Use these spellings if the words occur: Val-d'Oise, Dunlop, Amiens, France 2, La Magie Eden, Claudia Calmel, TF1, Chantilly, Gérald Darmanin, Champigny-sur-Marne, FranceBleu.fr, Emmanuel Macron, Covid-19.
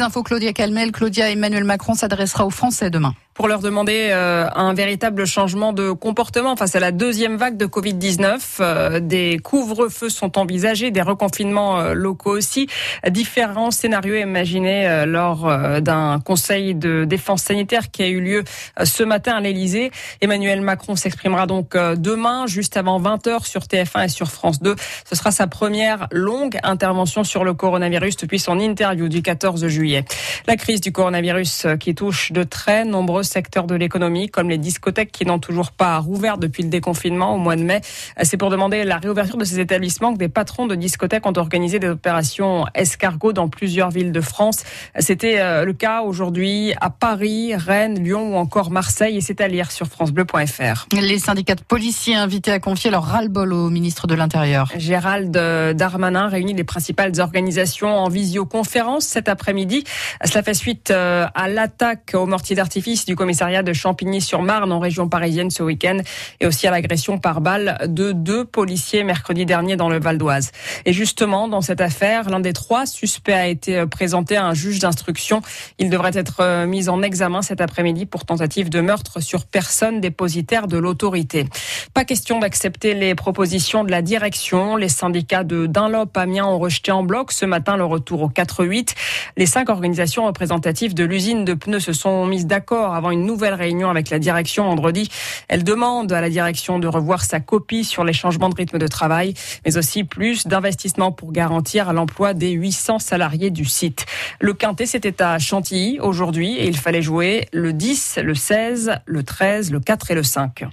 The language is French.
Les infos, Claudia Calmel. Claudia, Emmanuel Macron s'adressera aux Français demain. Pour leur demander un véritable changement de comportement face à la deuxième vague de Covid-19. Des couvre-feux sont envisagés, des reconfinements locaux aussi. Différents scénarios imaginés lors d'un conseil de défense sanitaire qui a eu lieu ce matin à l'Elysée. Emmanuel Macron s'exprimera donc demain, juste avant 20h sur TF1 et sur France 2. Ce sera sa première longue intervention sur le coronavirus depuis son interview du 14 juillet. La crise du coronavirus qui touche de très nombreux secteurs de l'économie, comme les discothèques qui n'ont toujours pas rouvert depuis le déconfinement au mois de mai. C'est pour demander la réouverture de ces établissements que des patrons de discothèques ont organisé des opérations escargot dans plusieurs villes de France. C'était le cas aujourd'hui à Paris, Rennes, Lyon ou encore Marseille, et c'est à lire sur FranceBleu.fr. Les syndicats de policiers invités à confier leur ras-le-bol au ministre de l'Intérieur. Gérald Darmanin réunit les principales organisations en visioconférence cet après-midi. Cela fait suite à l'attaque au mortier d'artifice du commissariat de Champigny-sur-Marne en région parisienne ce week-end, et aussi à l'agression par balle de 2 policiers mercredi dernier dans le Val-d'Oise. Et justement, dans cette affaire, l'un des 3 suspects a été présenté à un juge d'instruction. Il devrait être mis en examen cet après-midi pour tentative de meurtre sur personne dépositaire de l'autorité. Pas question d'accepter les propositions de la direction. Les syndicats de Dunlop, Amiens ont rejeté en bloc ce matin le retour au 4-8. Les 5 organisations représentatives de l'usine de pneus se sont mises d'accord avant une nouvelle réunion avec la direction vendredi. Elle demande à la direction de revoir sa copie sur les changements de rythme de travail, mais aussi plus d'investissements pour garantir l'emploi des 800 salariés du site. Le quintet, c'était à Chantilly aujourd'hui et il fallait jouer le 10, le 16, le 13, le 4 et le 5.